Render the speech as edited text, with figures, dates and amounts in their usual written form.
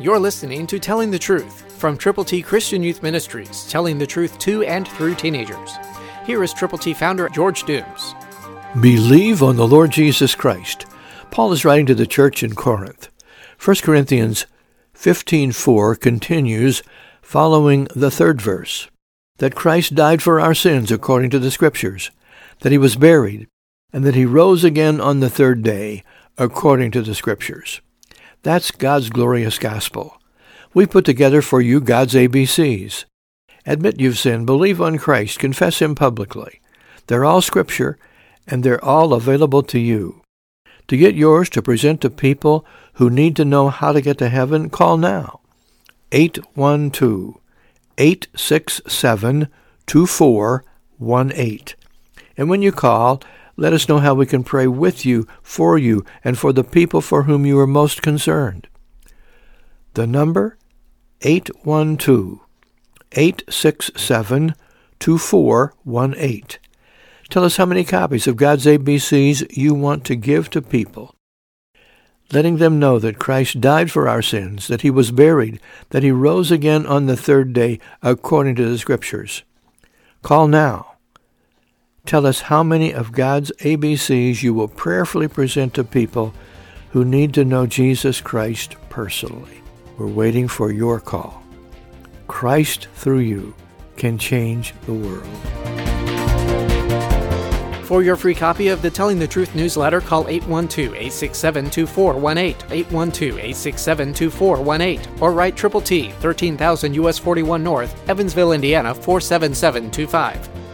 You're listening to Telling the Truth from Triple T Christian Youth Ministries, telling the truth to and through teenagers. Here is Triple T founder George Dooms. Believe on the Lord Jesus Christ. Paul is writing to the church in Corinth. 1 Corinthians 15:4 continues following the third verse, that Christ died for our sins according to the Scriptures, that he was buried, and that he rose again on the third day according to the Scriptures. That's God's glorious gospel. We put together for you God's ABCs. Admit you've sinned, believe on Christ, confess him publicly. They're all Scripture, and they're all available to you. To get yours to present to people who need to know how to get to heaven, call now. 812-867-2418. And when you call, let us know how we can pray with you, for you, and for the people for whom you are most concerned. The number, 812-867-2418. Tell us how many copies of God's ABCs you want to give to people, letting them know that Christ died for our sins, that he was buried, that he rose again on the third day according to the Scriptures. Call now. Tell us how many of God's ABCs you will prayerfully present to people who need to know Jesus Christ personally. We're waiting for your call. Christ through you can change the world. For your free copy of the Telling the Truth newsletter, call 812-867-2418, 812-867-2418, or write Triple T, 13,000 U.S. 41 North, Evansville, Indiana, 47725.